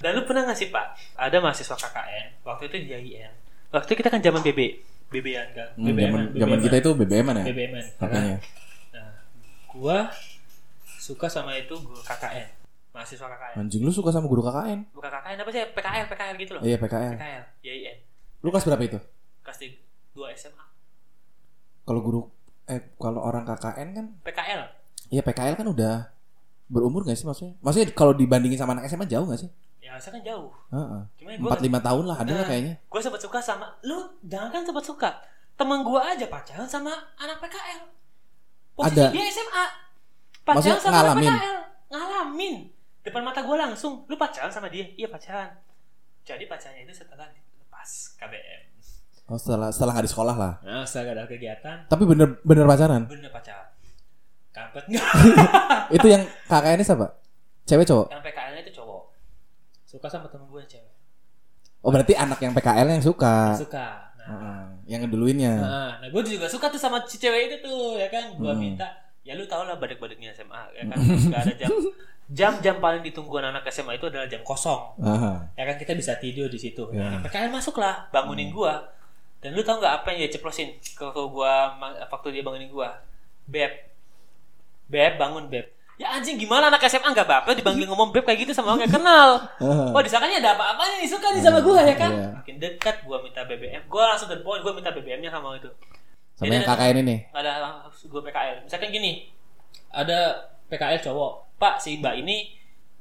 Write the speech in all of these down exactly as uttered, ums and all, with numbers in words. Dan lu pernah nggak sih Pak, ada mahasiswa K K N waktu itu di I A I N, waktu itu kita kan zaman B B, BBan kan, hmm, BBman, zaman, zaman kita itu BBman ya, BBman makanya. Nah, gua suka sama itu guru K K N, mahasiswa K K N. Anjing, lu suka sama guru K K N? Bukan K K N, apa sih? P K L, P K L gitu loh. Iya P K L. P K L, I A I N. Lu kelas berapa itu? Kelas dua S M A. Kalau guru, eh kalau orang K K N kan? P K L. Iya P K L kan udah berumur nggak sih maksudnya? Maksudnya kalau dibandingin sama anak S M A jauh nggak sih? Ya saya kan jauh. Uh-uh. Empat lima tahun lah ada nah, lah kayaknya. Gue sempat suka sama lu, jangan kan sempat suka. Temen gue aja pacaran sama anak P K L. Posisi ada. Dia S M A. Pacaran maksudnya sama ngalamin. Anak P K L, ngalamin depan mata gue langsung. Lu pacaran sama dia? Iya pacaran. Jadi pacarnya itu setelah lepas K B M. Oh setelah setelah nggak di sekolah lah. Nah, setelah nggak ada kegiatan. Tapi bener bener pacaran. Bener pacaran. Kampret nggak? Itu yang K K N-nya siapa? Cewek cowok? Yang P K L-nya itu cowok. Suka sama temen gue cewek. Oh berarti anak yang P K L yang suka. Yang suka. Nah, nah, yang ngeduluinnya. Nah, nah gue juga suka tuh sama si cewek itu tuh, ya kan? Gue hmm. minta, ya lu tau lah badek-badeknya S M A, ya kan? Gak ada jam. Jam-jam paling ditunggu anak S M A itu adalah jam kosong. Aha. Ya kan kita bisa tidur di situ. Ya. Nah, P K L masuk lah, bangunin hmm. gue. Dan lu tau nggak apa yang dia ceplosin kalau gue waktu dia bangunin gue? Beb, beb bangun beb. Ya anjing gimana anak S M A gak apa-apa dibanggil ngomong beb kayak gitu sama orang gak kenal. Wah disangkanya ada apa-apanya nih, suka nih sama gue ya kan. Yeah. Makin dekat gue minta B B M. Gue langsung to the point, gue minta B B M-nya sama itu. Sama jadi yang K K N ini? Ada gue P K L. Misalkan gini, ada P K L cowok. Pak si mbak ini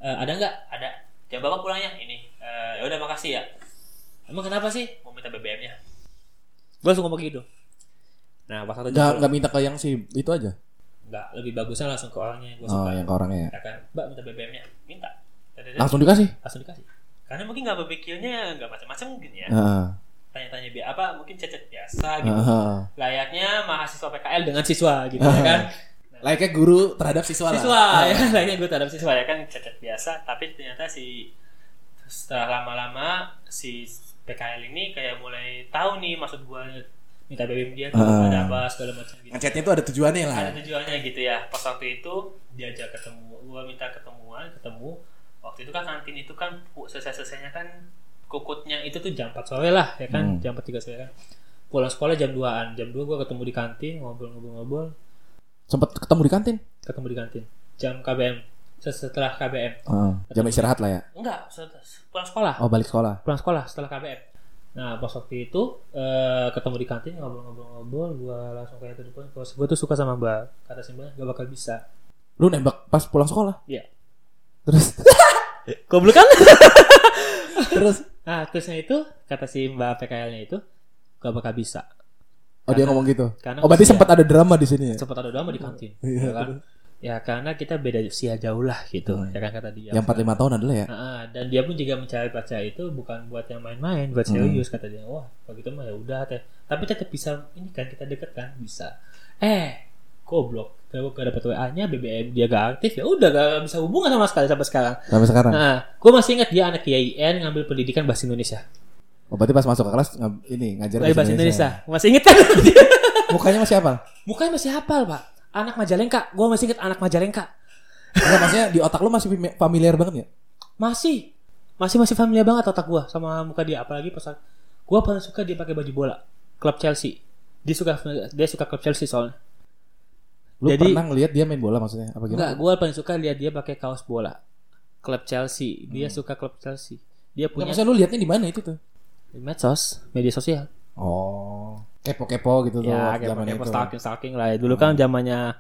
uh, ada gak? Ada. Jam bapak pulangnya? Ini. Uh, yaudah makasih ya. Emang kenapa sih? Mau minta B B M-nya. Gue langsung ngomong gitu. Nah pas satu jam. Gak, gak minta ke yang si itu aja? Enggak, lebih bagusnya langsung ke orangnya yang gue suka. Oh, yang ke orangnya. Ya kan, Mbak minta B B M-nya. Minta. Dadadadad. Langsung dikasih? Langsung dikasih. Karena mungkin enggak berpikirnya enggak macam-macam mungkin ya. Uh. Tanya-tanya biasa apa mungkin cacat biasa gitu. Uh. Layaknya mahasiswa P K L dengan siswa gitu uh. ya kan. Nah, layaknya guru terhadap siswa. Siswa lah. Ya, uh. layaknya guru terhadap siswa ya kan cacat biasa, tapi ternyata si setelah lama-lama si P K L ini kayak mulai tahu nih maksud gue minta B B M dia tuh uh, ada apa segala macam gitu. Ngechatnya tuh ada tujuannya lah. Ada tujuannya gitu ya. Pas waktu itu diajak ketemu, gua minta ketemuan, ketemu. Waktu itu kan kantin itu kan selesai-selesainya kan kukutnya itu tuh jam empat sore lah ya kan, hmm. jam empat tiga sore kan. Pulang sekolah jam duaan. Jam dua gua ketemu di kantin, ngobrol-ngobrol-ngobrol. Sempet ketemu di kantin? Ketemu di kantin. Jam K B M. Setelah K B M. Uh, jam istirahat lah ya. Enggak, pulang sekolah. Oh, balik sekolah. Pulang sekolah setelah K B M. Nah pas waktu itu uh, ketemu di kantin ngobrol-ngobrol-ngobrol, gue langsung kayak itu poin, gue tuh suka sama mbak, kata si mbak gak bakal bisa. Lu nembak pas pulang sekolah? Iya. Terus? Goblok kan? Terus? Nah terusnya itu kata si mbak P K L-nya itu gak bakal bisa. Karena, oh dia ngomong gitu? Oh berarti sempat ada drama di sini ya? Sempat ada drama di kantin. Iya kan? Ya karena kita beda usia jauh lah gitu hmm. ya kan kata dia. Yang empat puluh lima tahun adalah ya. Nah, dan dia pun juga mencari pacar itu bukan buat yang main-main, buat serius hmm. kata dia. Wah, begitu mah ya udah teh. Tapi tetap bisa ini kan kita deket kan bisa. Eh, goblok. Kalau gak dapet W A-nya, B B M dia gak aktif, ya udah gak bisa hubungan sama sekali sampai sekarang. Sampai sekarang. Nah, gue masih ingat dia anak I A I N ngambil pendidikan bahasa Indonesia. Oh, berarti pas masuk ke kelas ini ngajar bahasa, bahasa Indonesia. Indonesia. Masih ingat kan? Mukanya masih hafal. Mukanya masih hafal, Pak. Anak Majalengka, gue masih inget anak Majalengka. Nah, maksudnya di otak lu masih familiar banget ya? Masih, masih masih familiar banget otak gue sama muka dia. Apalagi pas gue paling suka dia pakai baju bola, klub Chelsea. Dia suka dia suka klub Chelsea soalnya. Lu jadi, pernah ngeliat dia main bola maksudnya? Apa gimana? Enggak, gue paling suka lihat dia pakai kaos bola, klub Chelsea. Dia hmm. suka klub Chelsea. Dia punya. Nah, maksudnya lu liatnya di mana itu tuh? Di medsos, media sosial. Oh. Kepo-kepo gitu tuh ya, kepo-kepo stalking-stalking lah ya. Dulu kan zamannya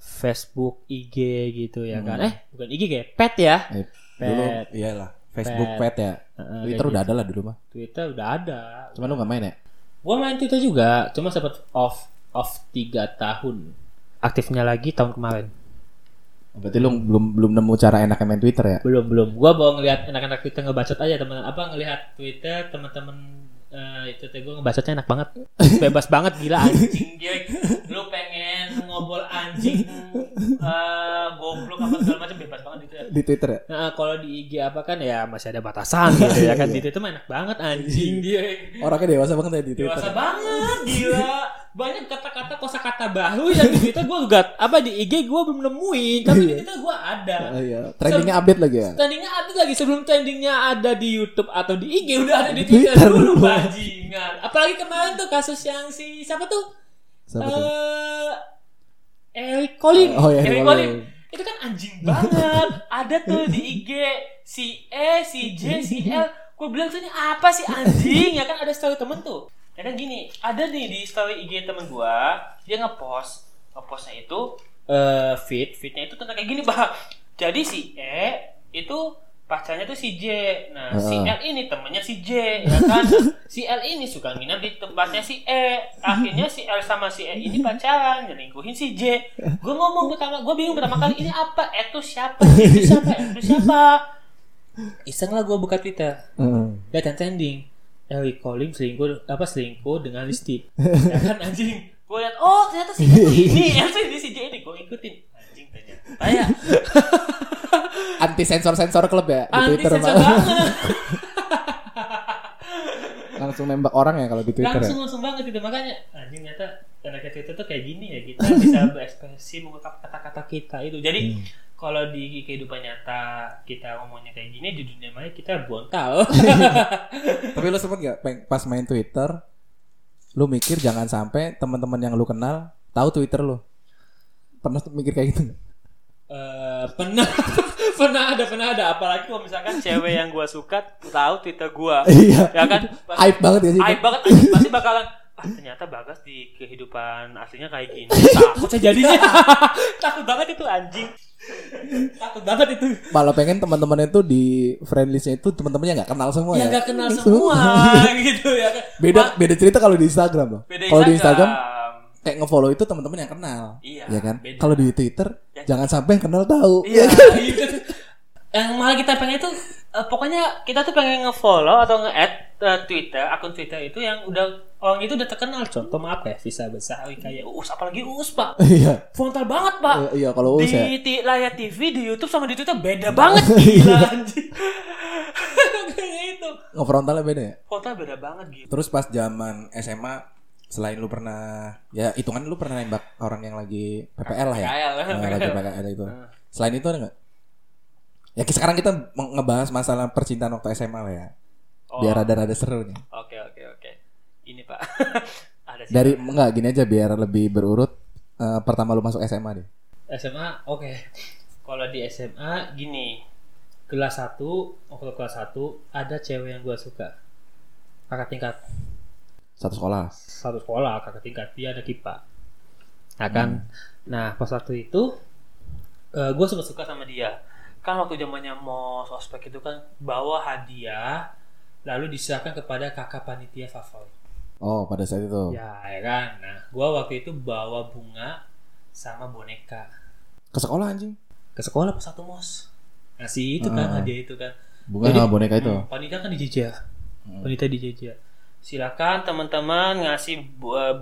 Facebook, I G gitu ya hmm. kan. Eh bukan I G kayak Pet ya eh, Pet. Dulu iyalah Facebook Pet, Pet ya uh, Twitter udah gitu. Ada lah dulu mah Twitter udah ada. Cuman lu gak main ya? Gua main Twitter juga. Cuma sempat off off tiga tahun. Aktifnya lagi tahun kemarin. Berarti lu belum belum nemu cara enaknya main Twitter ya? Belum belum. Gua bawa ngelihat enak-enak Twitter ngebacot aja teman-teman. Apa ngelihat Twitter teman-teman. Uh, itu teh gue ngebacotnya enak banget, bebas banget gila anjing dia, lu pengen ngobrol anjing, uh, goblok apa segala macam bebas banget gitu ya. Di Twitter ya? Nah, kalau di I G apa kan ya masih ada batasan gitu ya kan. Di Twitter mah enak banget anjing dia. Orangnya dewasa banget ya di Twitter. Dewasa banget gila. banyak kata-kata kosakata baru yang di Twitter gue juga apa di I G gue belum nemuin, tapi di Twitter gue ada. Oh, iya. Trendingnya update lagi ya. Trendingnya update lagi sebelum trendingnya ada di YouTube atau di I G udah ada di Twitter dulu, bajingan. Apalagi kemarin tuh kasus yang si siapa tuh? Siapa uh, tuh? Eric Colin. Oh, iya, Eric iya, Colin. Iya. Itu kan anjing banget. Ada tuh di I G si E, si J, si L. Gue bilang tuh ini apa sih anjing? Ya kan ada story temen tuh. Kadang gini, ada nih di story I G temen gue, dia ngepost, ngepostnya itu uh, feed, feednya itu tentang kayak gini bah. Jadi si E itu pacarnya tuh si J, nah uh. si L ini temennya si J, ya kan? Si L ini suka nginep di tempatnya si E, akhirnya si L sama si E ini pacaran, nyelingkuhin si J. Gue ngomong pertama, gue bingung pertama kali ini apa? E itu siapa? Itu siapa? Itu siapa? Iseng lah gue buka Twitter, uh. lihat trending. Eric Colin selingkuh apa selingkuh dengan Listi, ya kan anjing? Gue lihat, oh ternyata si ini, L ini si J ini, gue ikutin anjing tanya. Tanya. Anti sensor-sensor klub ya di Twitter. Anti sensor banget. Langsung nembak orang ya kalau di Twitter. Langsung ya? Langsung banget itu makanya anjing nyata anaknya Twitter tuh kayak gini ya, kita bisa berekspresi mengungkap kata-kata kita itu. Jadi hmm. kalau di kehidupan nyata kita ngomongnya kayak gini, di dunia maya kita bontal. Tapi lu sempet enggak pas main Twitter lu mikir jangan sampai teman-teman yang lu kenal tahu Twitter lu? Pernah mikir kayak gitu enggak? Uh, pernah pernah ada pernah ada apalagi kalau misalkan cewek yang gue suka tahu Twitter gue, iya, ya kan aib banget ya sih, aib banget pasti bakalan ah, ternyata Bagas di kehidupan aslinya kayak gini, takut saya jadinya. Takut banget itu anjing, takut banget itu, malah pengen teman-temannya itu di friend listnya itu teman-temannya nggak kenal semua ya, nggak ya? kenal semua gitu ya kan? Beda Ma- beda cerita kalau di Instagram loh, kalau di Instagram kayak ngefollow itu teman-teman yang kenal, iya, ya kan? Kalau di Twitter ya, jangan sampai yang kenal tahu. Iya, ya kan? Iya. Yang malah kita pengen itu, uh, pokoknya kita tuh pengen ngefollow atau nge-add uh, Twitter, akun Twitter itu yang udah orang itu udah terkenal. Contoh maaf ya, Visa Besawi kayak Uus, apalagi Uus pak, iya, frontal banget pak. Iya, iya kalau Uus di, ya. Di layar T V, di YouTube sama di Twitter beda banget. Gila anjir. Itu. Ngefrontalnya beda ya? Frontal beda banget gitu. Terus pas zaman S M A, selain lu pernah, ya hitungan lu pernah nembak orang yang lagi P P L lah ya, P P L itu. Selain itu ada nggak? Ya sekarang kita ngebahas masalah percintaan waktu S M A lah ya, oh, biar rada-rada seru nih. Oke oke oke. Ini pak. Ada sih. Dari nggak gini aja biar lebih berurut. Uh, pertama lu masuk S M A deh. S M A oke. Okay. Kalau di S M A gini, kelas satu, waktu kelas satu ada cewek yang gua suka, kakak tingkat. Satu sekolah Satu sekolah kakak tingkat, dia ada Kipa, nah kan, hmm. Nah pas waktu itu uh, gue sempat suka sama dia. Kan waktu zamannya mau ospek itu kan bawa hadiah lalu diserahkan kepada kakak panitia favorit. Oh pada saat itu ya, ya kan. Nah gue waktu itu bawa bunga sama boneka ke sekolah anjing. Ke sekolah pas satu mos. Nah si itu hmm. kan hadiah itu kan bunga sama boneka itu hmm, panitia kan dijajah hmm. Panitia dijajah, silakan teman-teman ngasih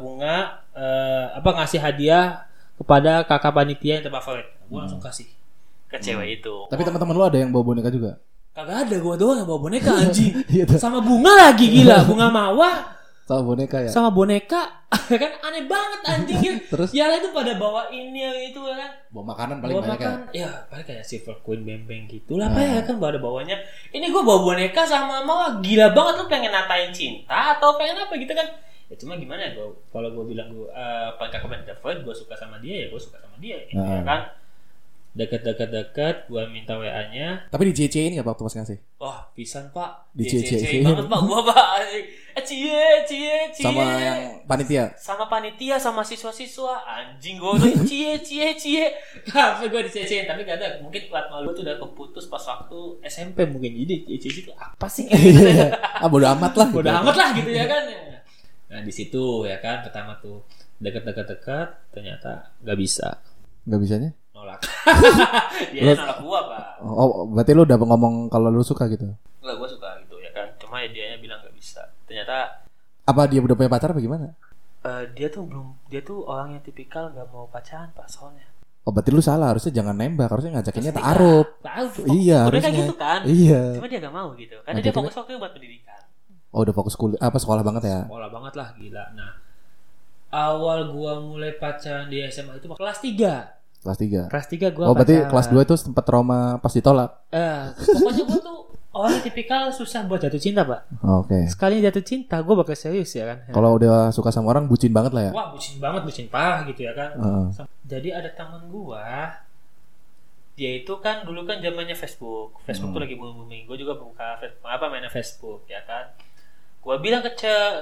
bunga uh, apa ngasih hadiah kepada kakak panitia yang terfavorit. Gue hmm. langsung kasih ke cewek hmm. itu. Tapi oh, teman-teman lu ada yang bawa boneka juga? Kagak ada, gue doang yang bawa boneka anjing. Sama bunga lagi gila, bunga mawar. Sama boneka ya. Sama boneka. Kan aneh banget anjing. Terus ya itu pada bawa ini itu kan. Bawa makanan paling bawa banyak makan, ya. Ya paling kayak silver queen bembeng gitulah nah, ya kan pada bawanya. Ini gue bawa boneka sama mawar, gila banget. Lu pengen natain cinta atau pengen apa gitu kan? Ya cuma gimana gue kalau gue bilang gue uh, paling kakak favorit gue suka sama dia ya gue suka sama dia gitu nah, ya kan. Dekat-dekat-dekat gue minta W A-nya. Tapi di J C-in enggak waktu pas ngasih? Wah, oh, pisan, Pak. Di J C-in banget, Pak. Gua, Pak. Eh, cie, cie, cie. Sama yang panitia. Sama panitia sama siswa-siswa. Anjing gua tuh cie, cie, cie. Nah, gua di J C-in tapi enggak ada. Mungkin buat malu tuh udah keputus pas waktu S M P mungkin. Jadi J C itu apa sih? Ah, bodo amat lah. Bodo amat lah gitu ya kan. Nah, di situ ya kan pertama tuh dekat-dekat-dekat ternyata enggak bisa. Enggak bisanya? Nolak. Dia nolak gua pak. Oh berarti lu udah ngomong kalau lu suka gitu? Enggak, gua suka gitu ya kan. Cuma ya dianya bilang gak bisa. Ternyata apa dia udah punya pacar apa gimana? Uh, dia tuh belum. Dia tuh orang yang tipikal gak mau pacaran pak soalnya. Oh berarti lu salah, harusnya jangan nembak, harusnya ngajakinnya ta'aruf. Ta'aruf. Iya. Udah kayak gitu kan. Iya. Cuma dia gak mau gitu. Karena dia fokus waktu buat pendidikan. Oh udah fokus kuliah apa sekolah banget ya? Sekolah banget lah gila. Nah awal gua mulai pacaran di S M A itu kelas tiga. Kelas tiga. Kelas tiga gua. Oh, berarti pacaran. Kelas dua itu sempat trauma pas ditolak. Eh, pokoknya gua tuh orang tipikal susah buat jatuh cinta, Pak. Oke. Okay. Sekali jatuh cinta gua bakal serius ya kan. Kalau udah suka sama orang bucin banget lah ya. Wah, bucin banget, bucin parah gitu ya kan. Uh. Jadi ada teman gua, dia itu kan dulu kan zamannya Facebook. Facebook hmm. tuh lagi booming. Gua juga buka Facebook, apa mainnya Facebook ya kan. Gua bilang ke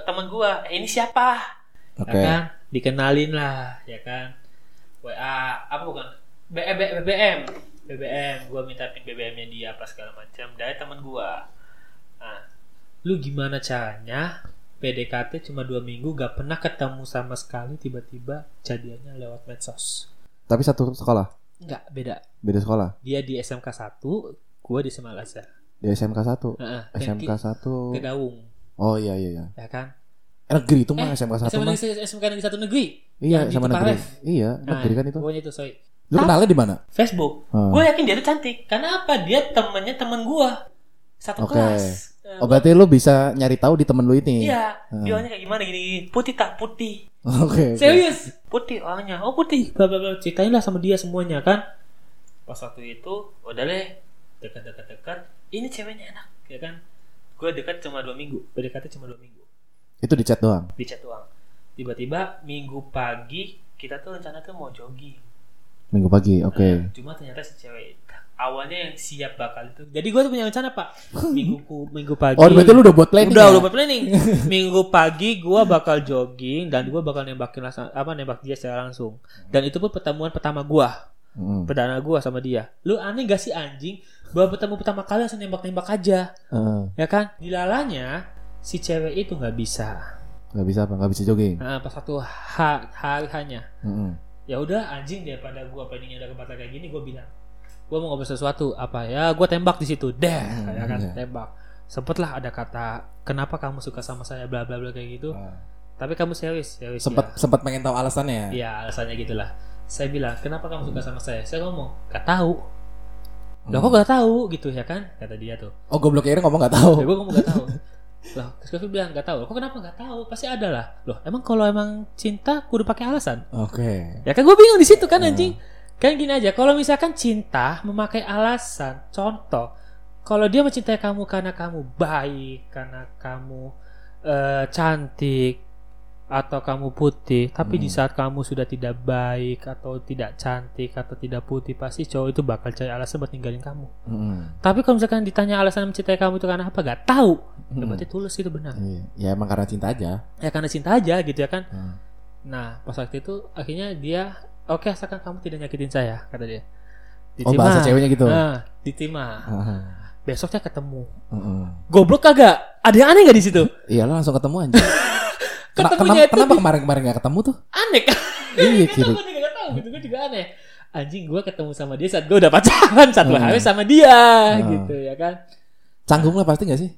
teman gua, "Eh, ini siapa?" Okay. Ya kan, dikenalin lah, ya kan, W A, apa bukan, B B M, B B M, gue minta pin B B M-nya dia apa segala macam, dari teman gue. Nah, lu gimana caranya P D K T cuma dua minggu gak pernah ketemu sama sekali, tiba-tiba jadiannya lewat medsos. Tapi satu sekolah? Enggak, beda. Beda sekolah? Dia di S M K satu, gue di S M A Al-Azhar. Di S M K satu? Nah, S M K satu ke Daung. Oh iya iya iya. Ya kan? Negeri itu mah eh, S M K satu mah. S M K negeri satu negeri. Iya, sama negeri. Iya, nah, negeri kan itu. Pokoknya itu, sorry. Lu kenalnya di mana? Facebook. Hmm. Gue yakin dia tuh cantik. Karena apa? Dia temennya temen gue. Satu okay. kelas. Oh, berarti lu bisa nyari tahu di temen lu ini. Iya. Hmm. Dia orangnya kayak gimana gini? Putih tak putih. Oke. Okay, serius. Okay. Putih orangnya. Oh, putih. Bla bla bla. Ceritainlah sama dia semuanya kan. Pas waktu itu, udah deh dekat-dekat-dekat. Ini ceweknya enak, ya kan? Gue dekat cuma dua minggu. P D K T cuma dua minggu. Itu di chat doang? Di chat doang. Tiba-tiba minggu pagi kita tuh rencana tuh mau jogging. Minggu pagi, oke okay. Nah, cuma ternyata si cewek awalnya yang siap bakal itu. Jadi gue tuh punya rencana, Pak. Minggu minggu pagi. Oh, berarti lu udah buat planning. Udah, ya? udah buat planning. Minggu pagi gue bakal jogging dan gue bakal nembakin langsung, apa nembak dia secara langsung. Dan itu pun pertemuan pertama gue. Hmm. Perdana gue sama dia. Lu aneh gak sih anjing? Baru bertemu pertama kali langsung nembak-nembak aja. Hmm. Ya kan? Dilalanya si cewek itu nggak bisa, nggak bisa apa, nggak bisa jogging. Nah, pas satu ha- hari hanya, mm-hmm. ya udah anjing daripada gue planningnya ada kebatal kayak gini, gue bilang, gue mau ngobrol sesuatu apa ya, gue tembak di situ, deh, mm-hmm. ya kan, yeah. tembak. Sempatlah ada kata, kenapa kamu suka sama saya, bla bla bla kayak gitu. Uh. Tapi kamu serius, serius. Sempat ya. sempat pengen tahu alasannya ya? Iya, alasannya gitulah. Saya bilang, kenapa kamu suka sama saya? Saya ngomong, nggak tahu. Loh, kok nggak tahu gitu ya kan? Kata dia tuh. Oh, goblok akhirnya ngomong nggak tahu. Ya, gue ngomong nggak tahu. Loh, Skofi bilang gak tahu. Kok kenapa gak tahu? Pasti ada lah. Loh, emang kalau emang cinta kudu pakai alasan. Oke. Okay. Ya kan gue bingung di situ kan anjing. Uh. Kan gini aja, kalau misalkan cinta memakai alasan, contoh, kalau dia mencintai kamu karena kamu baik, karena kamu uh, cantik atau kamu putih, tapi hmm. di saat kamu sudah tidak baik atau tidak cantik atau tidak putih, pasti cowok itu bakal cari alasan buat ninggalin kamu. hmm. Tapi kalau misalkan ditanya alasan mencintai kamu itu karena apa, gak tahu, hmm. berarti tulus itu benar. Ya emang karena cinta aja. Ya karena cinta aja gitu ya kan. hmm. Nah pas waktu itu akhirnya dia, oke, asalkan kamu tidak nyakitin saya, kata dia. Ditima. Oh, bahasa ceweknya gitu. Nah, ditima. uh-huh. Besoknya ketemu. uh-huh. Goblok kagak? Ada yang aneh gak di situ? Iyalah, langsung ketemu aja. Ketemunya kenapa, kenapa kemarin-kemarin gak ketemu tuh? Aneh kan? Iya, kira. Gue juga gak tau gitu, gue juga aneh. Anjing, gue ketemu sama dia saat gue udah pacaran. Satu hmm. hari sama dia hmm. gitu ya kan. Canggung lah pasti gak sih?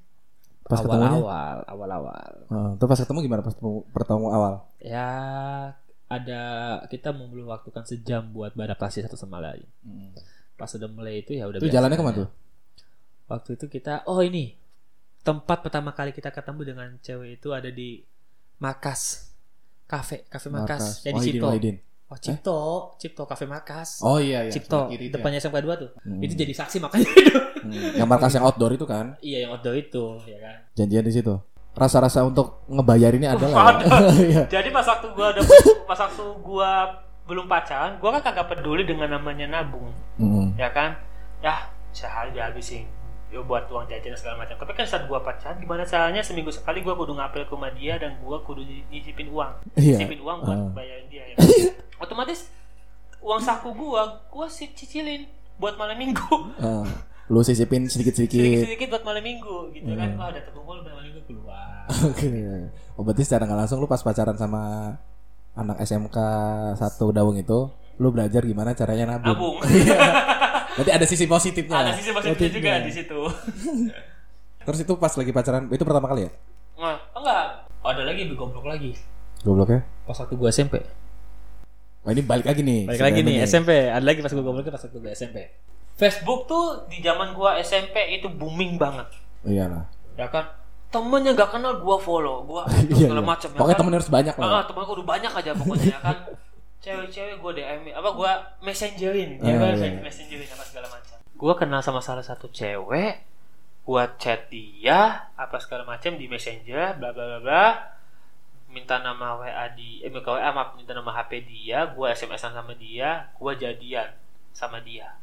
Pas awal-awal Awal-awal hmm. Tuh pas ketemu gimana pas pertemu awal? Ya ada, kita belum waktu kan sejam buat beradaptasi satu sama lain. hmm. Pas udah mulai itu ya udah biasa. Itu jalannya kemana tuh? Waktu itu kita, oh ini tempat pertama kali kita ketemu dengan cewek itu ada di Makas, kafe, kafe Makas, jadi Cipto, oh Cipto, Cipto kafe Makas, oh iya iya, Cipto, depannya S M K dua tuh, hmm. itu jadi saksi makanya itu. Hmm. Yang Makas yang outdoor itu kan? Iya yang outdoor itu, ya kan. Janjian di situ. Rasa-rasa untuk ngebayarinnya adalah. Ya. Jadi pas waktu gua udah, pas waktu gua belum pacaran, gua kan kagak peduli dengan namanya nabung, hmm. ya kan? Ya sehari udah habisin. Yo buat uang jajan segala macam. Tapi kan saat gua pacaran gimana caranya seminggu sekali gua kudu ngapel ke rumah dia dan gua kudu nyicipin uang. Yeah. Nyicipin uang buat uh. bayarin dia ya. Otomatis uang saku gua gua cicilin buat malam minggu. Uh, lu sisipin sedikit-sedikit. Sedikit-sedikit buat malam minggu gitu uh. kan. Wah, udah terkumpul malam minggu keluar. Oke. Okay. Oh, berarti secara enggak langsung lu pas pacaran sama anak S M K satu Daung itu, lu belajar gimana caranya nabung. Nabung. Berarti ada sisi positifnya. Ada sisi positifnya Positif juga ya. Di situ. Terus itu pas lagi pacaran, itu pertama kali ya? Nah, enggak. Oh, ada lagi, goblok lagi. Gobloknya? Pas waktu gue S M P. Wah, ini balik lagi nih. Balik lagi nih, S M P. Ada lagi pas gue gobloknya pas waktu gue S M P. Facebook tuh di zaman gue S M P itu booming banget. Iyalah. Ya kan? temen yang gak kenal gue follow, gue segala macam. Ya pokoknya kan, temen harus banyak lah. Ah, temen gue udah banyak aja pokoknya ya kan. Cewek-cewek gue D M, apa gue messengerin, ya kan, messengerin apa segala macam. Gue kenal sama salah satu cewek, gue chat dia apa segala macam di messenger, bla bla bla. Minta nama W A di, eh bukan W A, maaf, minta nama H P dia, gue S M S-an sama dia, gue jadian sama dia.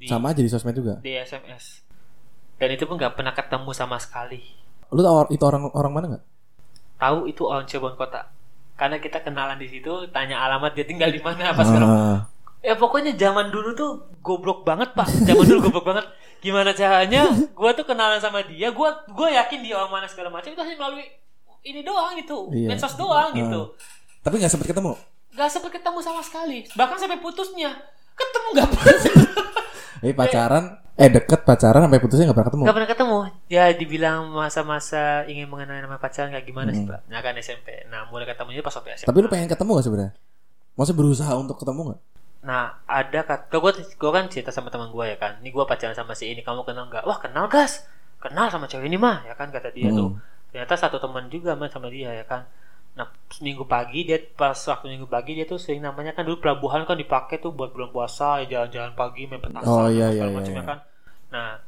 Di, sama aja di sosmed juga? Di S M S. Dan itu pun gak pernah ketemu sama sekali. Lu tau itu orang orang mana gak? Tahu itu orang Cirebon Kota. Karena kita kenalan di situ, tanya alamat dia tinggal di mana apa sekarang. Ah. Ya pokoknya zaman dulu tuh goblok banget pak, zaman dulu goblok banget. Gimana caranya? Gue tuh kenalan sama dia, gue gue yakin dia orang mana segala macam itu hanya melalui ini doang gitu, iya. Medsos doang uh, gitu. Tapi nggak sempat ketemu? Nggak sempat ketemu sama sekali. Bahkan sampai putusnya ketemu nggak pernah. Ini pacaran, eh, eh deket pacaran sampai putusnya nggak pernah ketemu? Nggak pernah ketemu. Ya dibilang masa-masa ingin mengenai nama pacaran kayak gimana hmm. sih pak? Nah kan S M P. Nah mulai ketemunya pas waktu S M P. Tapi lu pengen ketemu nggak sebenarnya? Maksudnya berusaha untuk ketemu nggak? Nah ada kata gue, gue kan cerita sama teman gue ya kan. Ini gue pacaran sama si ini, kamu kenal nggak? Wah kenal gas, kenal sama cewek ini mah ya kan kata dia hmm. tuh. Ternyata satu teman juga main sama dia ya kan. Nah minggu pagi dia, pas waktu minggu pagi dia tuh sering, namanya kan dulu pelabuhan kan dipakai tuh buat bulan puasa ya, jalan-jalan pagi main petasan oh, iya, iya, macam iya. kan. Nah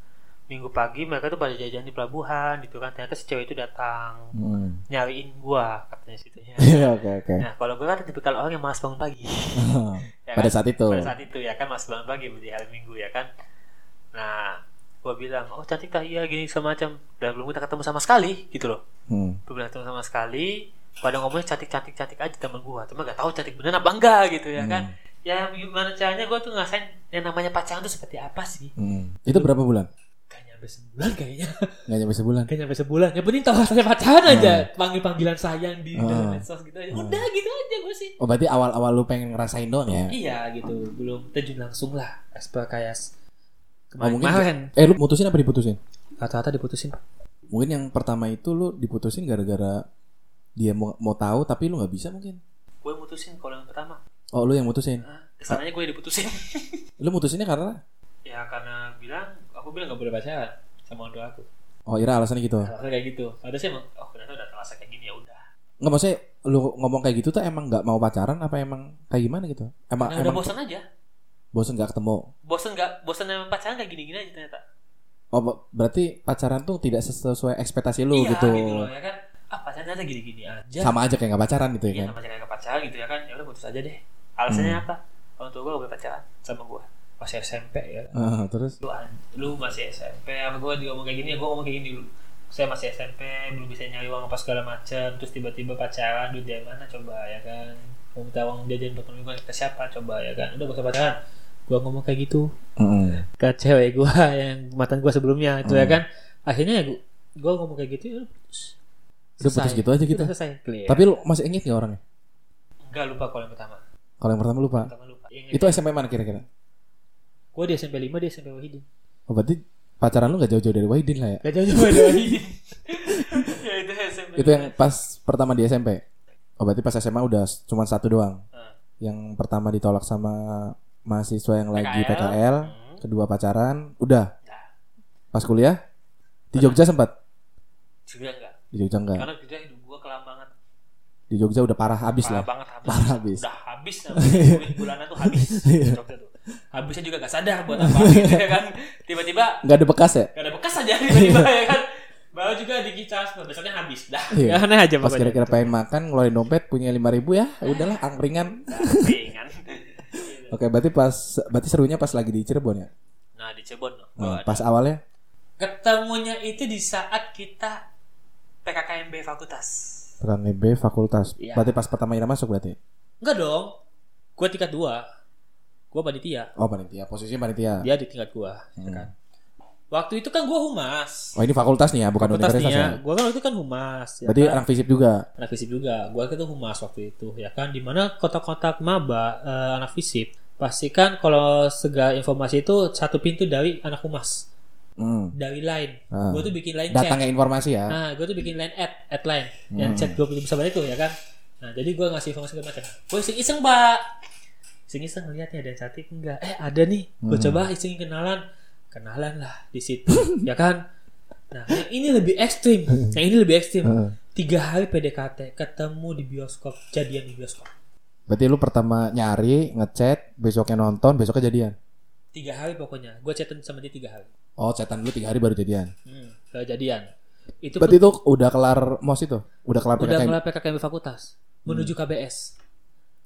minggu pagi mereka tuh pada jajan di pelabuhan gitu kan. Ternyata si cewek itu datang hmm. nyariin gua katanya situnya. Yeah, okay, okay. Nah kalau gua kan tipikal orang yang malas bangun pagi. ya pada kan? saat itu. Pada saat itu ya kan malas bangun pagi di hari Minggu ya kan. Nah gue bilang, oh cantik tak iya gini semacam, dan belum kita ketemu sama sekali gitu loh. hmm. Belum ketemu sama sekali, pada ngomongnya cantik-cantik-cantik aja temen gue, cuma gak tahu cantik beneran apa enggak gitu ya hmm. kan. Ya gimana caranya gue tuh ngasain yang namanya pacaran tuh seperti apa sih. hmm. Itu berapa bulan? Gak nyampe sebulan kayaknya. Gak nyampe sebulan? Gak nyampe sebulan, yang penting tahu rasanya pacaran hmm. aja, panggil-panggilan sayang di dalam hmm. medsos gitu aja. Udah hmm. gitu aja gue sih. Oh berarti awal-awal lu pengen ngerasain doang ya? Iya gitu, belum terjun langsung lah. Asper kayak kemarin. Eh lu mutusin apa diputusin? Rata-rata diputusin pak. Mungkin yang pertama itu lu diputusin gara-gara dia mau, mau tahu tapi lu gak bisa mungkin. Gue mutusin kalau yang pertama. Oh lu yang mutusin? Nah, kesananya gue diputusin. Lu mutusinnya karena? Ya karena bilang, aku bilang gak boleh pacaran sama orang aku. Oh Ira alasannya gitu? Alasannya kayak gitu. Ada sih emang, oh ternyata udah terasa kayak gini ya udah. Nggak, maksudnya lu ngomong kayak gitu tuh emang gak mau pacaran apa emang kayak gimana gitu? Emang, nah, emang udah bosan aja. Bosen gak ketemu? Bosen gak, bosen sama pacaran kayak gini-gini aja ternyata. Oh berarti pacaran tuh tidak sesuai ekspektasi lu iya, gitu. Iya gitu loh ya kan. Ah pacaran aja gini-gini aja. Sama aja kayak gak pacaran gitu ya iya, kan. Iya sama aja kayak gak pacaran gitu ya kan. Ya udah putus aja deh. Alasannya hmm. apa? Orang tua gue gak boleh pacaran sama gue masih S M P ya kan? uh, Terus? Lu, lu masih S M P apa gue ngomong kayak gini ya. Gue ngomong kayak gini dulu. Saya masih S M P, belum bisa nyari uang apa segala macam. Terus tiba-tiba pacaran, duit dari mana coba ya kan. Mau minta uang jajan buat mingguan ke siapa coba ya kan. Udah bukan pacaran. Gue ngomong kayak gitu mm. ke cewek gue yang mantan gue sebelumnya itu mm. ya kan. Akhirnya gue gue ngomong kayak gitu ya, putus. Udah putus gitu aja kita gitu. Tapi lu masih inget gak orangnya? Enggak, lupa kalau yang pertama. Kalau yang pertama lupa, pertama lupa. Itu S M P mana kira-kira? Gue di S M P lima, di S M P Wahidin. Oh berarti pacaran lu gak jauh-jauh dari Wahidin lah ya? Gak jauh-jauh dari Wahidin. Ya itu S M P. Itu yang pas pertama di S M P? Oh berarti pas S M A udah cuma satu doang hmm. Yang pertama ditolak sama mahasiswa yang lagi P K L, hmm. kedua pacaran, udah. Nah. Pas kuliah di Jogja sempat? Jogja enggak. Di Jogja enggak. Karena Jogja hidup gua kelam banget. Di Jogja udah parah habis parah lah. Banget, habis. Parah habis. Udah habis namanya bulanan tuh habis. Jogja tuh. Habisnya juga enggak sadar buat apa gitu ya kan. Tiba-tiba enggak ada bekas ya? Enggak ada bekas aja tiba-tiba ya kan. Baru juga dikicas, besoknya habis dah. Iya. Aneh aja pokoknya. Pas kira-kira pengen makan, ngeluarin dompet, punya lima ribu ya, udahlah angkringan. Angkringan. Oke, berarti pas berarti serunya pas lagi di Cirebon ya? Nah, di Cirebon loh. Hmm, pas ada. Awalnya? Ketemunya itu di saat kita P K K M B fakultas. P K K M B fakultas. Ya. Berarti pas pertama Ira masuk berarti? Enggak dong. Gue tingkat dua. Gue panitia. Oh, panitia. Posisinya panitia. Dia di tingkat gue, hmm. kan. Waktu itu kan gue humas. Oh, ini fakultas nih ya, bukan fakultas universitas ya. ya. Gue kan waktu itu kan humas. Ya berarti kan? Anak fisip juga. Anak fisip juga. Gue itu humas waktu itu ya kan, di mana kotak-kotak maba uh, anak fisip. Pastikan kalau segala informasi itu satu pintu dari anak humas. Hmm. Dari line. Hmm. Gue tuh bikin line chat. Datangnya informasi ya. Nah, gue tuh bikin line at, at line. Yang hmm. chat gue belum bisa balik tuh ya kan. Nah, jadi gue ngasih informasi ke mereka. Gue iseng-iseng, Pak. Iseng-iseng ngeliatnya ada yang cantik enggak? Eh, ada nih. Gue hmm. coba iseng kenalan. Kenalan lah di situ. Ya kan? Nah, yang ini lebih ekstrim. Yang ini lebih ekstrim. Tiga hari P D K T, ketemu di bioskop, jadian di bioskop. Berarti lu pertama nyari, ngechat, besoknya nonton, besoknya jadian. Tiga hari pokoknya. Gue chatan sama dia tiga hari. Oh, chatan lu tiga hari baru jadian. Hmm, baru jadian. Itu berarti itu udah kelar mos itu, udah kelar P K K M. Udah kelar P K K M fakultas, menuju K B S.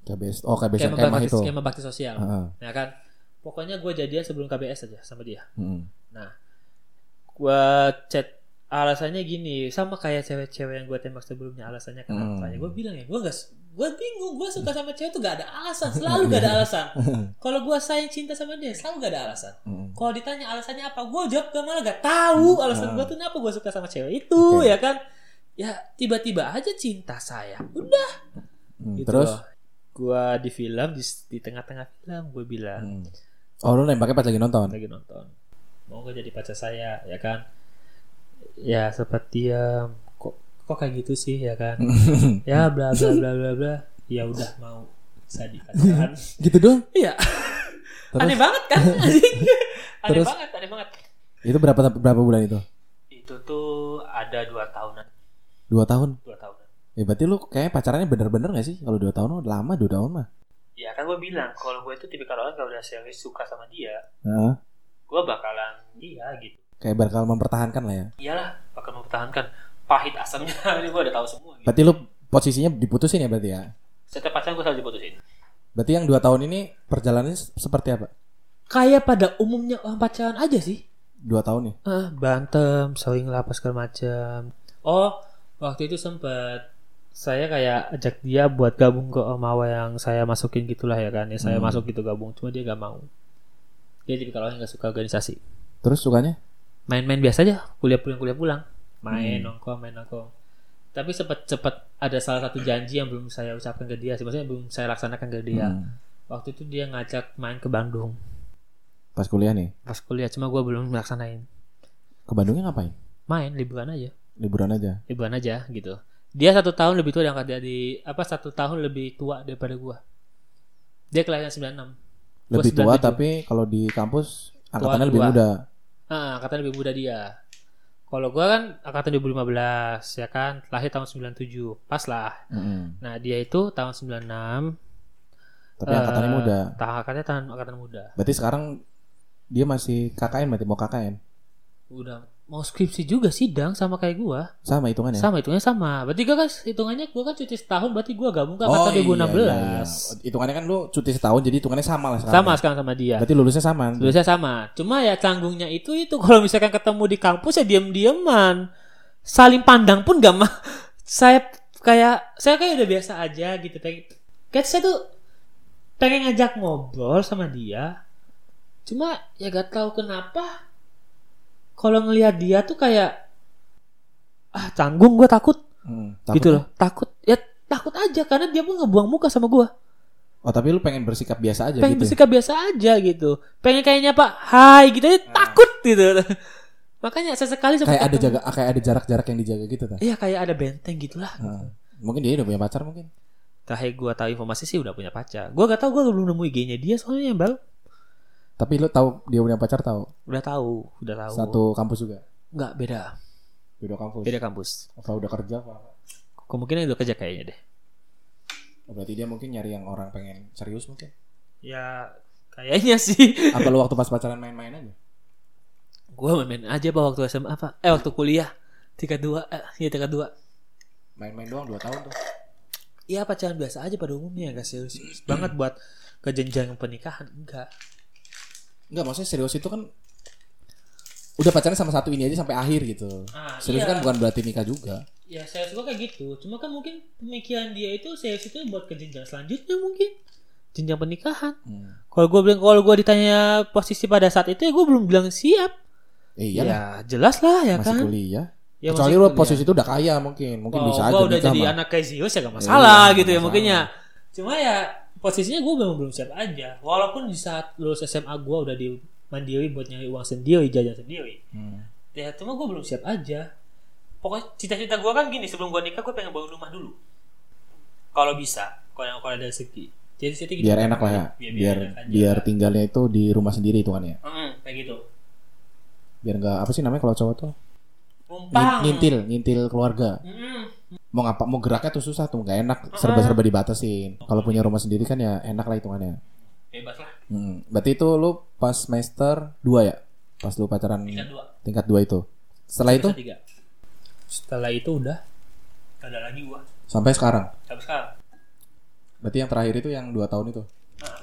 K B S, oh K B S yang emang itu. Skema bakti sosial. Uh-huh. Nah kan, pokoknya gue jadian sebelum K B S aja sama dia. Hmm. Nah, gue chat alasannya gini, sama kayak cewek-cewek yang gue tembak sebelumnya, alasannya kenapa? Hmm. Gue bilang ya, gue nggak, gue bingung, gue suka sama cewek tuh gak ada alasan, selalu gak ada alasan. Kalau gue sayang cinta sama dia, selalu gak ada alasan. Hmm. Kalau ditanya alasannya apa, gue jawab gak malah gak tahu alasan hmm. gue tuh kenapa gue suka sama cewek itu, okay. Ya kan? Ya tiba-tiba aja cinta saya, udah. Hmm, gitu terus, gue di film di, di tengah-tengah film gue bilang, hmm. oh lu nembaknya pas lagi nonton? Lagi nonton, mau gak jadi pacar saya, ya kan? Ya seperti ya kok kok kayak gitu sih ya kan ya bla bla bla bla bla ya udah mau sadi pacaran gitu doang iya aneh banget kan aneh terus, banget aneh banget itu berapa berapa bulan itu itu tuh ada dua tahunan dua tahun dua tahun ya berarti lu kayak pacarannya bener-bener nggak sih kalau dua tahun lama dua tahun mah ya kan gue bilang kalau gue itu tipikal orang kalau udah serius suka sama dia uh-huh. gue bakalan dia gitu. Kayak bakal mempertahankan lah ya. Iyalah, bakal mempertahankan. Pahit asamnya, ini gue udah tahu semua gitu. Berarti lu posisinya diputusin ya berarti ya? Setiap pacaran gue selalu diputusin. Berarti yang dua tahun ini perjalanannya seperti apa? Kayak pada umumnya orang pacaran aja sih. Dua tahun ya? Ah, bantem, sering lapas segala macam. Oh, waktu itu sempet saya kayak ajak dia buat gabung ke Omawa yang saya masukin gitulah ya kan. Ya saya hmm. masuk gitu gabung, cuma dia gak mau. Dia tipikal orang yang gak suka organisasi. Terus sukanya? Main-main biasa aja, kuliah-kuliah pulang, main hmm. nongkrong, main nongkrong. Tapi cepat-cepat ada salah satu janji yang belum saya ucapkan ke dia, maksudnya belum saya laksanakan ke dia. Hmm. Waktu itu dia ngajak main ke Bandung. Pas kuliah nih? Pas kuliah, cuma gue belum laksanain. Ke Bandungnya ngapain? Main, liburan aja. Liburan aja? Liburan aja, gitu. Dia satu tahun lebih tua, dia di apa satu tahun lebih tua daripada gue. Dia kelahiran sembilan puluh enam. Lebih tua, tapi kalau di kampus angkatannya lebih muda. Ah, angkatan lebih muda dia. Kalau gue kan angkatan dua ribu lima belas ya kan, lahir tahun sembilan puluh tujuh, pas lah. Mm. Nah dia itu tahun sembilan puluh enam. Tapi uh, angkatannya muda. Angkatannya tahun angkatan muda. Berarti sekarang dia masih K K N, berarti mau K K N? Udah mau skripsi juga sidang sama kayak gue. Sama hitungannya? Sama hitungannya sama. Berarti gue kan hitungannya gue kan cuti setahun, berarti gue gabung ke angkatan oh, dua ribu enam belas. Iya, iya. Hitungannya kan lu cuti setahun, jadi hitungannya sama lah sekarang. Sama ya. Sekarang sama dia. Berarti lulusnya sama. Lulusnya sama. Cuma ya canggungnya itu itu kalau misalkan ketemu di kampus ya diam-diaman, saling pandang pun gak mah. Saya kayak saya kayak udah biasa aja gitu. Kayak saya tuh pengen ngajak ngobrol sama dia. Cuma ya gak tahu kenapa. Kalau ngelihat dia tuh kayak ah canggung gue takut, hmm, takut gitu loh ya? Takut ya takut aja karena dia pun ngebuang muka sama gue. Oh tapi lu pengen bersikap biasa aja. Pengen gitu bersikap ya? Biasa aja gitu. Pengen kayaknya pak hai gitu aja nah. Takut gitu. Makanya sesekali kayak ada jaga, kayak ada jarak-jarak yang dijaga gitu kan? Iya kayak ada benteng gitulah. Nah. Gitu. Mungkin dia udah punya pacar mungkin. Kayak gue tahu informasi sih udah punya pacar. Gue gak tahu gue belum nemu I G-nya dia soalnya yang baru. Tapi lo tahu dia punya pacar tahu? Udah tahu, udah tahu. Satu kampus juga? Enggak, beda. Beda kampus. Beda kampus. Apa udah kerja apa? Kemungkinan udah kerja kayaknya deh. Berarti dia mungkin nyari yang orang pengen serius mungkin? Ya, kayaknya sih. Apa lo waktu pas pacaran main-main aja? Gue main-main aja pak waktu S M A apa? Eh waktu kuliah tingkat dua, eh ya tingkat dua. Main-main doang dua tahun tuh? Iya pacaran biasa aja pada umumnya, gak serius banget buat ke jenjang pernikahan enggak. Enggak maksudnya serius itu kan udah pacaran sama satu ini aja sampai akhir gitu ah, serius iya. Kan bukan berarti nikah juga. Ya serius gue kayak gitu. Cuma kan mungkin pemikiran dia itu serius itu buat ke jenjang selanjutnya mungkin jenjang pernikahan hmm. Kalau gue bilang kalau gue ditanya posisi pada saat itu ya gue belum bilang siap eh, iya ya lah. Jelas lah ya masih kan masih kuliah ya, kecuali lo posisi itu udah kaya mungkin mungkin oh, bisa aja udah jadi sama. Anak kayak Zeus ya gak masalah eh, gitu ya mungkinnya. Cuma ya posisinya gue memang belum siap aja. Walaupun di saat lulus S M A gue udah di mandiri buat nyari uang sendiri, jajan sendiri hmm. Ya cuma gue belum siap aja. Pokoknya cita-cita gue kan gini, sebelum gue nikah gue pengen bangun rumah dulu kalau bisa, kalau ada segi. Jadi cita gitu biar enak lah ya. Biar, biar, biar, biar tinggalnya itu di rumah sendiri itu kan ya hmm, kayak gitu. Biar gak apa sih namanya kalau cowok tuh Umpang. Ngintil, ngintil keluarga. Mm-hmm. Mau ngapa? Mau geraknya tuh susah tuh, nggak enak, serba-serba dibatasin. Kalau punya rumah sendiri kan ya enak lah hitungannya. Bebas lah. Hmm. Berarti itu lu pas semester dua ya? Pas lu pacaran tingkat dua itu. Setelah itu? Setelah itu udah gak ada lagi gua. Sampai sekarang? Sampai sekarang. Berarti yang terakhir itu yang dua tahun itu? Nah.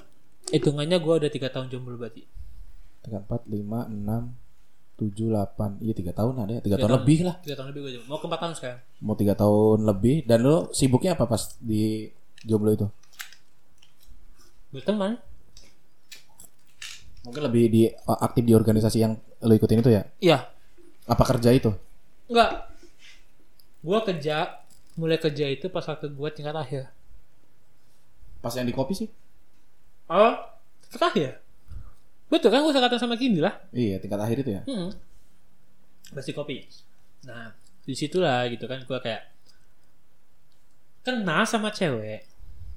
Hitungannya gua udah tiga tahun jomblo berarti. tiga, empat, lima, enam, tujuh, delapan. Iya tiga tahun ada ya. tiga, tiga tahun, tahun lebih lah. tiga tahun lebih gua jomblo. Mau ke empat tahun sekarang. Mau tiga tahun lebih. Dan lu sibuknya apa pas di jomblo itu? Berteman. Mungkin lebih di aktif di organisasi yang lo ikutin itu ya? Iya. Apa kerja itu? Enggak. Gua kerja, mulai kerja itu pas waktu gua tingkat akhir. Pas yang di kopi sih? Oh, tingkat akhir. Betul kan gua sekatan sama Kindi lah. Iya, tingkat akhir itu ya. Hmm. Pas di kopi. Nah, disitulah gitu kan gua kayak kenal sama cewek.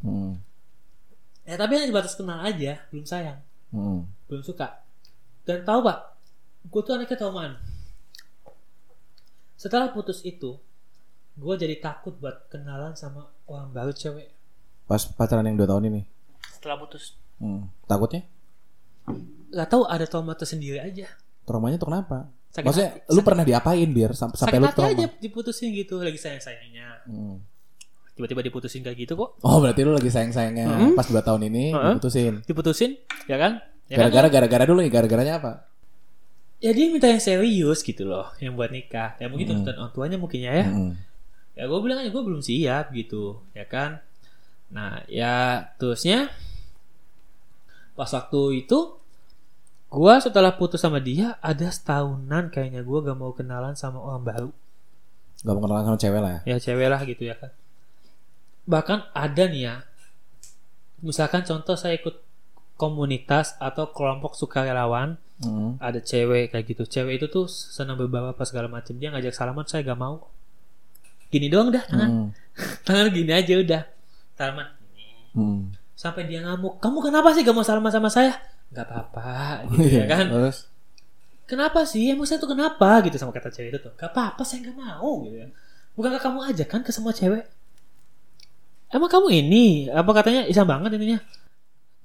Hmm. Ya tapi hanya batas kenal aja, belum sayang. Hmm. Belum suka. Dan tahu pak, gue tuh anaknya tauman. Setelah putus itu gue jadi takut buat kenalan sama orang baru cewek. Pas pacaran yang dua tahun ini? Setelah putus. Hmm. Takutnya? Gak tahu, ada trauma tersendiri aja. Traumanya tuh kenapa? Sakit. Maksudnya hati. Lu sakit. Pernah diapain biar sam- sampai lu trauma? Sakit hati aja diputusin gitu. Lagi sayang-sayangnya. Hmm. Tiba-tiba diputusin kayak gitu kok. Oh berarti lu lagi sayang-sayangnya. Mm-hmm. Pas dua tahun ini uh-huh. diputusin. Diputusin ya kan ya. Gara-gara kan? Gara-gara dulu nih. Gara-garanya apa? Ya dia minta yang serius gitu loh, yang buat nikah. Ya mungkin mm-hmm. tuntutan orang tuanya mungkin ya. Mm-hmm. Ya gue bilang aja gue belum siap gitu. Ya kan. Nah ya terusnya pas waktu itu gue setelah putus sama dia ada setahunan kayaknya gue gak mau kenalan sama orang baru. Gak mau kenalan sama cewek lah ya. Ya cewek lah gitu ya kan. Bahkan ada nih ya, misalkan contoh saya ikut komunitas atau kelompok sukarelawan, mm. ada cewek kayak gitu. Cewek itu tuh senang berbawa apa segala macam. Dia ngajak salaman, saya gak mau. Gini doang dah tangan. Mm. Tangan gini aja udah. Salaman. Mm. Sampai dia ngamuk. Kamu kenapa sih gak mau salaman sama saya? Gak apa-apa gitu ya kan. Terus? Kenapa sih? Emang saya tuh kenapa gitu sama kata cewek itu tuh. Gak apa-apa, saya gak mau gitu ya. Bukankah kamu ajak kan ke semua cewek? Emang kamu ini apa katanya Islam banget intinya.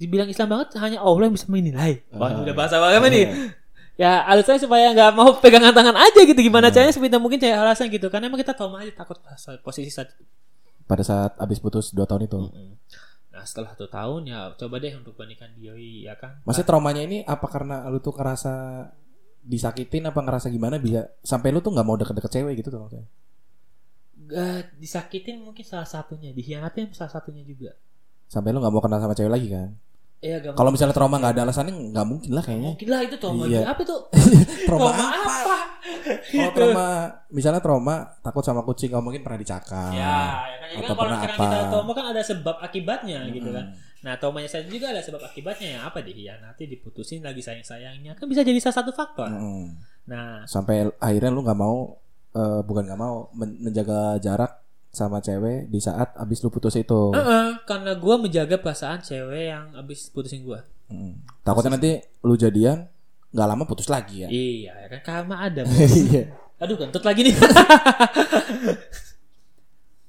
Dibilang Islam banget hanya Allah yang bisa menilai. Wah, uh, udah bahasa apa nih? Ya alasannya supaya enggak mau pegangan tangan aja gitu gimana uh, caranya sepintas mungkin cari alasan gitu. Karena emang kita trauma aja takut posisi saat pada saat habis putus dua tahun itu. Uh-uh. Nah, setelah satu tahun ya coba deh untuk bandingkan diri ya kan. Maksudnya traumanya ini apa karena lu tuh ngerasa disakitin apa ngerasa gimana bisa sampai lu tuh enggak mau deket-deket cewek gitu tuh maksudnya. Uh, disakitin mungkin salah satunya, dikhianatin salah satunya juga. Sampai lu nggak mau kenal sama cewek lagi kan? Iya. Kalau misalnya trauma nggak ada alasannya nggak mungkin lah kayaknya. Mungkin lah itu trauma. Iya. Apa itu? trauma, trauma apa? apa? Kalau trauma, misalnya trauma takut sama kucing, nggak mungkin pernah dicakar. Ya, ya kan kalau misalnya kita trauma kan ada sebab akibatnya hmm. gitu kan. Nah traumanya saya juga ada sebab akibatnya ya apa? Dikhianatin, diputusin lagi sayang-sayangnya kan bisa jadi salah satu faktor. Hmm. Nah sampai akhirnya lu nggak mau. Uh, bukan gak mau men- menjaga jarak sama cewek di saat abis lu putus itu. Uh-uh, karena gue menjaga perasaan cewek yang abis putusin gue. Hmm. Takutnya nanti lu jadian gak lama putus lagi ya. Iya kan karma ada. Aduh kentut lagi nih.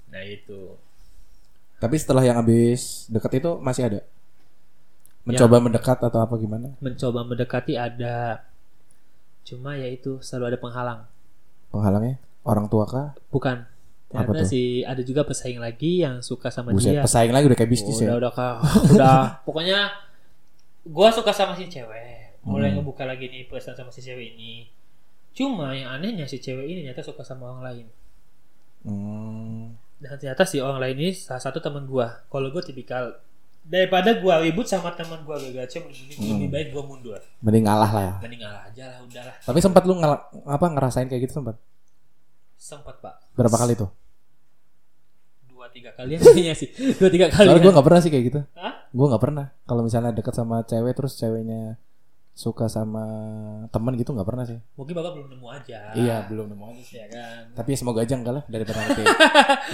Nah itu. Tapi setelah yang abis deket itu masih ada? Mencoba yang mendekat atau apa gimana? Mencoba mendekati ada. Cuma ya itu selalu ada penghalang. Penghalangnya orang tua kah? Bukan. Karena sih ada juga pesaing lagi yang suka sama Buset, dia. Pesaing lagi udah kayak bisnis oh, ya. Udah udah kah, udah. Pokoknya gue suka sama si cewek. Mulai hmm. ngebuka lagi nih perasaan sama si cewek ini. Cuma yang anehnya si cewek ini ternyata suka sama orang lain. Hmm. Dan ternyata si orang lain ini salah satu teman gue. Kalau gue tipikal daripada gue ribut sama teman gue gagacem hmm. lebih baik gue mundur. Mending ngalah lah ya. Mending ngalah aja lah udahlah. Tapi sempat lu ngalah, apa ngerasain kayak gitu sempat? Sempat pak. Berapa kali tuh? Dua tiga kali kayaknya sih. Dua tiga kali. Soalnya gue nggak pernah sih kayak gitu. Hah? Gue nggak pernah. Kalau misalnya dekat sama cewek terus ceweknya suka sama teman gitu nggak pernah sih. Mungkin bapak belum nemu aja. Iya belum nemu aja sih ya kan. Tapi semoga aja enggak lah daripada nanti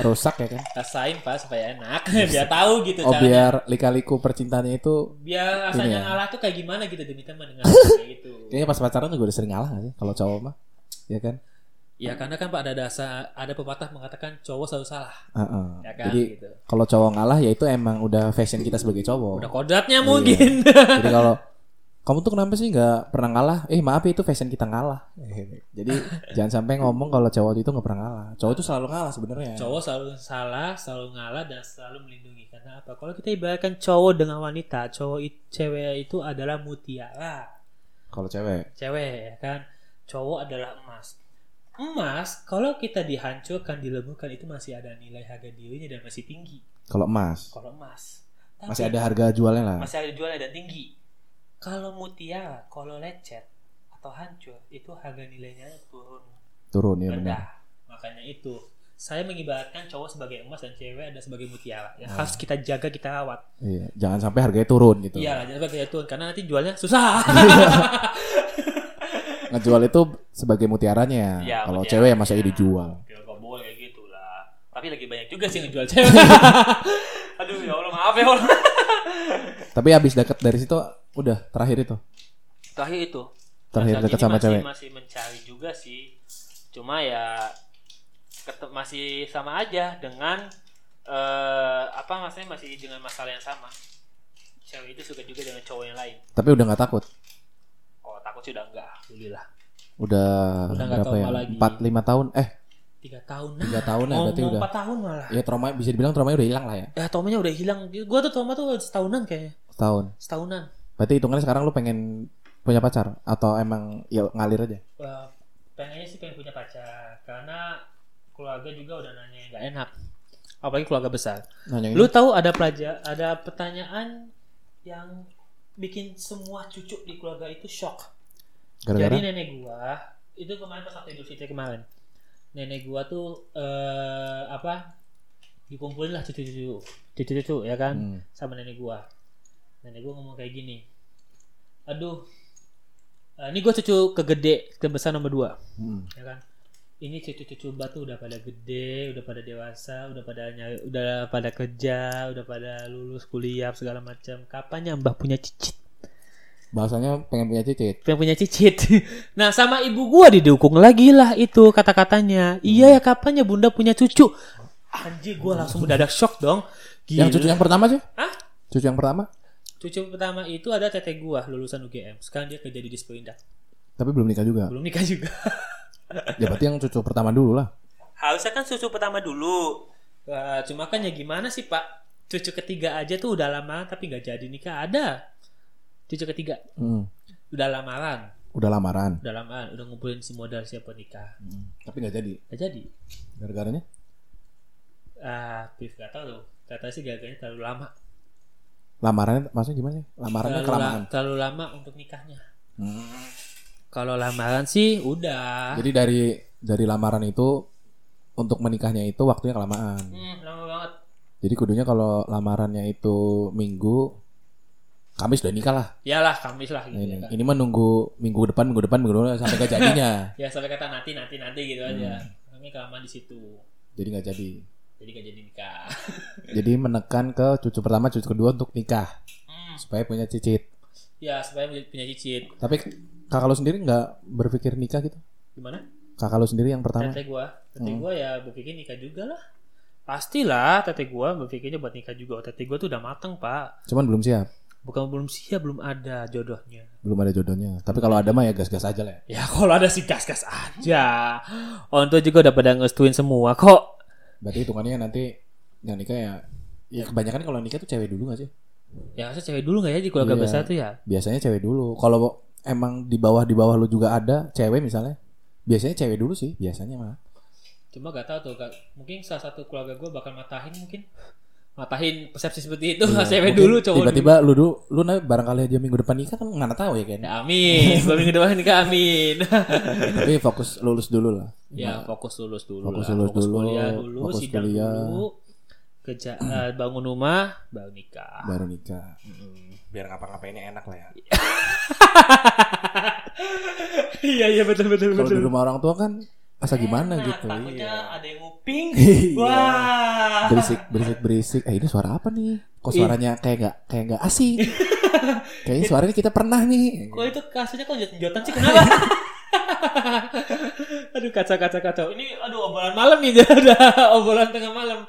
rusak ya kan. Rasain pak supaya enak. Biar tahu gitu. Oh caranya. Biar lika-liku percintaannya itu. Biar rasanya ya. Ngalah tuh kayak gimana gitu demi teman dengan kayak gitu. Kayaknya pas pacaran tuh gue udah sering ngalah nggak sih kalau cowok mah ya kan. Ya karena kan pada dasar ada pepatah mengatakan cowok selalu salah. Uh-uh. Ya kan? Jadi gitu. Kalau cowok ngalah ya itu emang udah fashion kita sebagai cowok. Udah kodratnya mungkin. Iya. Jadi kalau kamu tuh kenapa sih nggak pernah ngalah? Eh maaf ya itu fashion kita ngalah. Jadi jangan sampai ngomong kalau cowok itu nggak pernah ngalah. Cowok itu selalu ngalah sebenarnya. Cowok selalu salah, selalu ngalah dan selalu melindungi. Karena apa? Kalau kita ibaratkan cowok dengan wanita, cowok cewek itu adalah mutiara. Kalau cewek? Cewek ya kan. Cowok adalah emas. Emas kalau kita dihancurkan, dileburkan itu masih ada nilai harga dirinya dan masih tinggi. Kalau emas? Kalau emas. Tapi masih ada harga jualnya lah. Masih ada jualnya dan tinggi. Kalau mutiara, kalau lecet atau hancur itu harga nilainya turun. Turun ya benar. Makanya itu saya mengibaratkan cowok sebagai emas dan cewek ada sebagai mutiara yang ah. harus kita jaga, kita rawat. Iya, jangan sampai harganya turun gitu. Iya, jangan sampai harganya turun karena nanti jualnya susah. Ngejual itu sebagai mutiaranya ya, kalau mutiara, cewek ya masa ya dijual ya gak boleh kayak gitu lah. Tapi lagi banyak juga sih ngejual cewek. Aduh ya Allah maaf ya Allah. Tapi abis deket dari situ udah terakhir itu terakhir itu terakhir deket sama masih, cewek masih mencari juga sih, cuma ya ket- masih sama aja dengan uh, apa maksudnya masih dengan masalah yang sama. Cewek itu suka juga dengan cowok yang lain. Tapi udah gak takut? Takut sih udah enggak, alhamdulillah. Udah, udah berapa ya? empat lima tahun eh tiga tahun Nah, tiga tahun ya berarti udah. empat tahun malah. Ya trauma bisa dibilang traumanya udah hilang lah ya. Ya traumanya udah hilang. Gua tuh trauma tuh setahunan kayaknya. Setahun. Setahunan. Berarti hitungannya sekarang lu pengen punya pacar atau emang ya ngalir aja? Uh, pengennya sih pengen punya pacar karena keluarga juga udah nanya enggak enak. Apalagi keluarga besar. Nanya lu ini? Tahu ada pelajar ada pertanyaan yang bikin semua cucu di keluarga itu shock. Gara-gara? Jadi nenek gua itu kemarin pas waktu Idul Fitri kemarin, nenek gua tuh eh, apa dikumpulin lah cucu-cucu, cucu-cucu ya kan, hmm. sama nenek gua. Nenek gua ngomong kayak gini, aduh, ini gua cucu kegede kebesar nomor dua, hmm. ya kan. Ini cucu-cucu batu udah pada gede, udah pada dewasa, udah pada nyari, udah pada kerja, udah pada lulus kuliah segala macam. Kapannya mbah punya cicit? Bahasanya pengen punya cicit. Pengen punya cicit. Nah sama ibu gua didukung lagi lah itu kata-katanya. Hmm. Iya ya kapannya bunda punya cucu? Anjir gua langsung mendadak shock dong. Gila. Yang cucu yang pertama sih? Hah? Cucu yang pertama? Cucu pertama itu ada teteh gua lulusan U G M. Sekarang dia kerja di Disperindak. Tapi belum nikah juga. Belum nikah juga. Ya berarti yang cucu pertama dulu lah. Harusnya kan cucu pertama dulu. Uh, cuma kan ya gimana sih Pak? Cucu ketiga aja tuh udah lamaran tapi nggak jadi nikah ada. Cucu ketiga. Hmm. Udah lamaran. Udah lamaran. Udah lamaran. Udah ngumpulin semua dari siapa nikah. Hmm. Tapi nggak jadi. Nggak jadi. Gara-garanya? Ah, uh, nggak tahu tuh. Katanya sih gara-garanya terlalu lama. Lamarannya maksudnya gimana? Lamarannya terlalu kelamaan. La- terlalu lama untuk nikahnya. Hmm. Kalau lamaran sih udah. Jadi dari dari lamaran itu untuk menikahnya itu waktunya kelamaan. Hmm, lama banget. Jadi kudunya kalau lamarannya itu minggu, Kamis udah nikah lah. Iyalah Kamis lah. Gitu ini, ya, kan. Ini menunggu minggu depan, minggu depan, minggu depan sampai gak jadinya. Ya sampai kata nanti, nanti, nanti gitu hmm. aja. Kami kelamaan di situ. Jadi nggak jadi. Jadi nggak jadi nikah. Jadi menekan ke cucu pertama, cucu kedua untuk nikah hmm. supaya punya cicit. Ya supaya punya cicit. Tapi kakak lo sendiri nggak berpikir nikah gitu? Gimana? Kakak lo sendiri yang pertama? Tete gue, tete hmm. gue ya berpikir nikah juga lah. Pastilah tete gue berpikirnya buat nikah juga. Tete gue tuh udah mateng pak. Cuman belum siap? Bukan belum siap, belum ada jodohnya. Belum ada jodohnya. Tapi kalau ada mah ya gas-gas aja lah. Ya kalau ada sih gas-gas aja. Onto juga udah pada ngestuin semua kok. Berarti hitungannya nanti yang nikah ya, ya kebanyakan kalau nikah tuh cewek dulu nggak sih? Ya harusnya cewek dulu nggak ya di keluarga iya, besar tuh ya? Biasanya cewek dulu. Kalau emang di bawah di bawah lu juga ada cewek misalnya, biasanya cewek dulu sih biasanya mah. Cuma gak tahu tuh gak, mungkin salah satu keluarga gue bakal matahin mungkin matahin persepsi seperti itu ya, cewek dulu cowok tiba-tiba dulu. lu dulu lu barangkali aja minggu depan nikah kan nggak tahu ya kayaknya. Amin minggu depan nikah amin. Tapi fokus lulus dulu lah ya, fokus lulus dulu fokus lah. lulus fokus dulu kuliah dulu fokus sidang kuliah. dulu kerja uh, bangun rumah baru nikah baru nikah mm-hmm. Biar ngapa-ngapainnya enak lah ya. Iya iya betul betul. Kalau di rumah orang tua kan asa gimana enak, gitu. Takutnya iya. Ada yang nguping. Wah. Berisik berisik berisik. Eh ini suara apa nih? Kok suaranya kayak nggak kayak nggak asik. Kayaknya suaranya kita pernah nih. Kok itu kasusnya kok jotan sih kenapa? Aduh kacau kacau kacau. Ini aduh obrolan malam nih, udah obrolan tengah malam.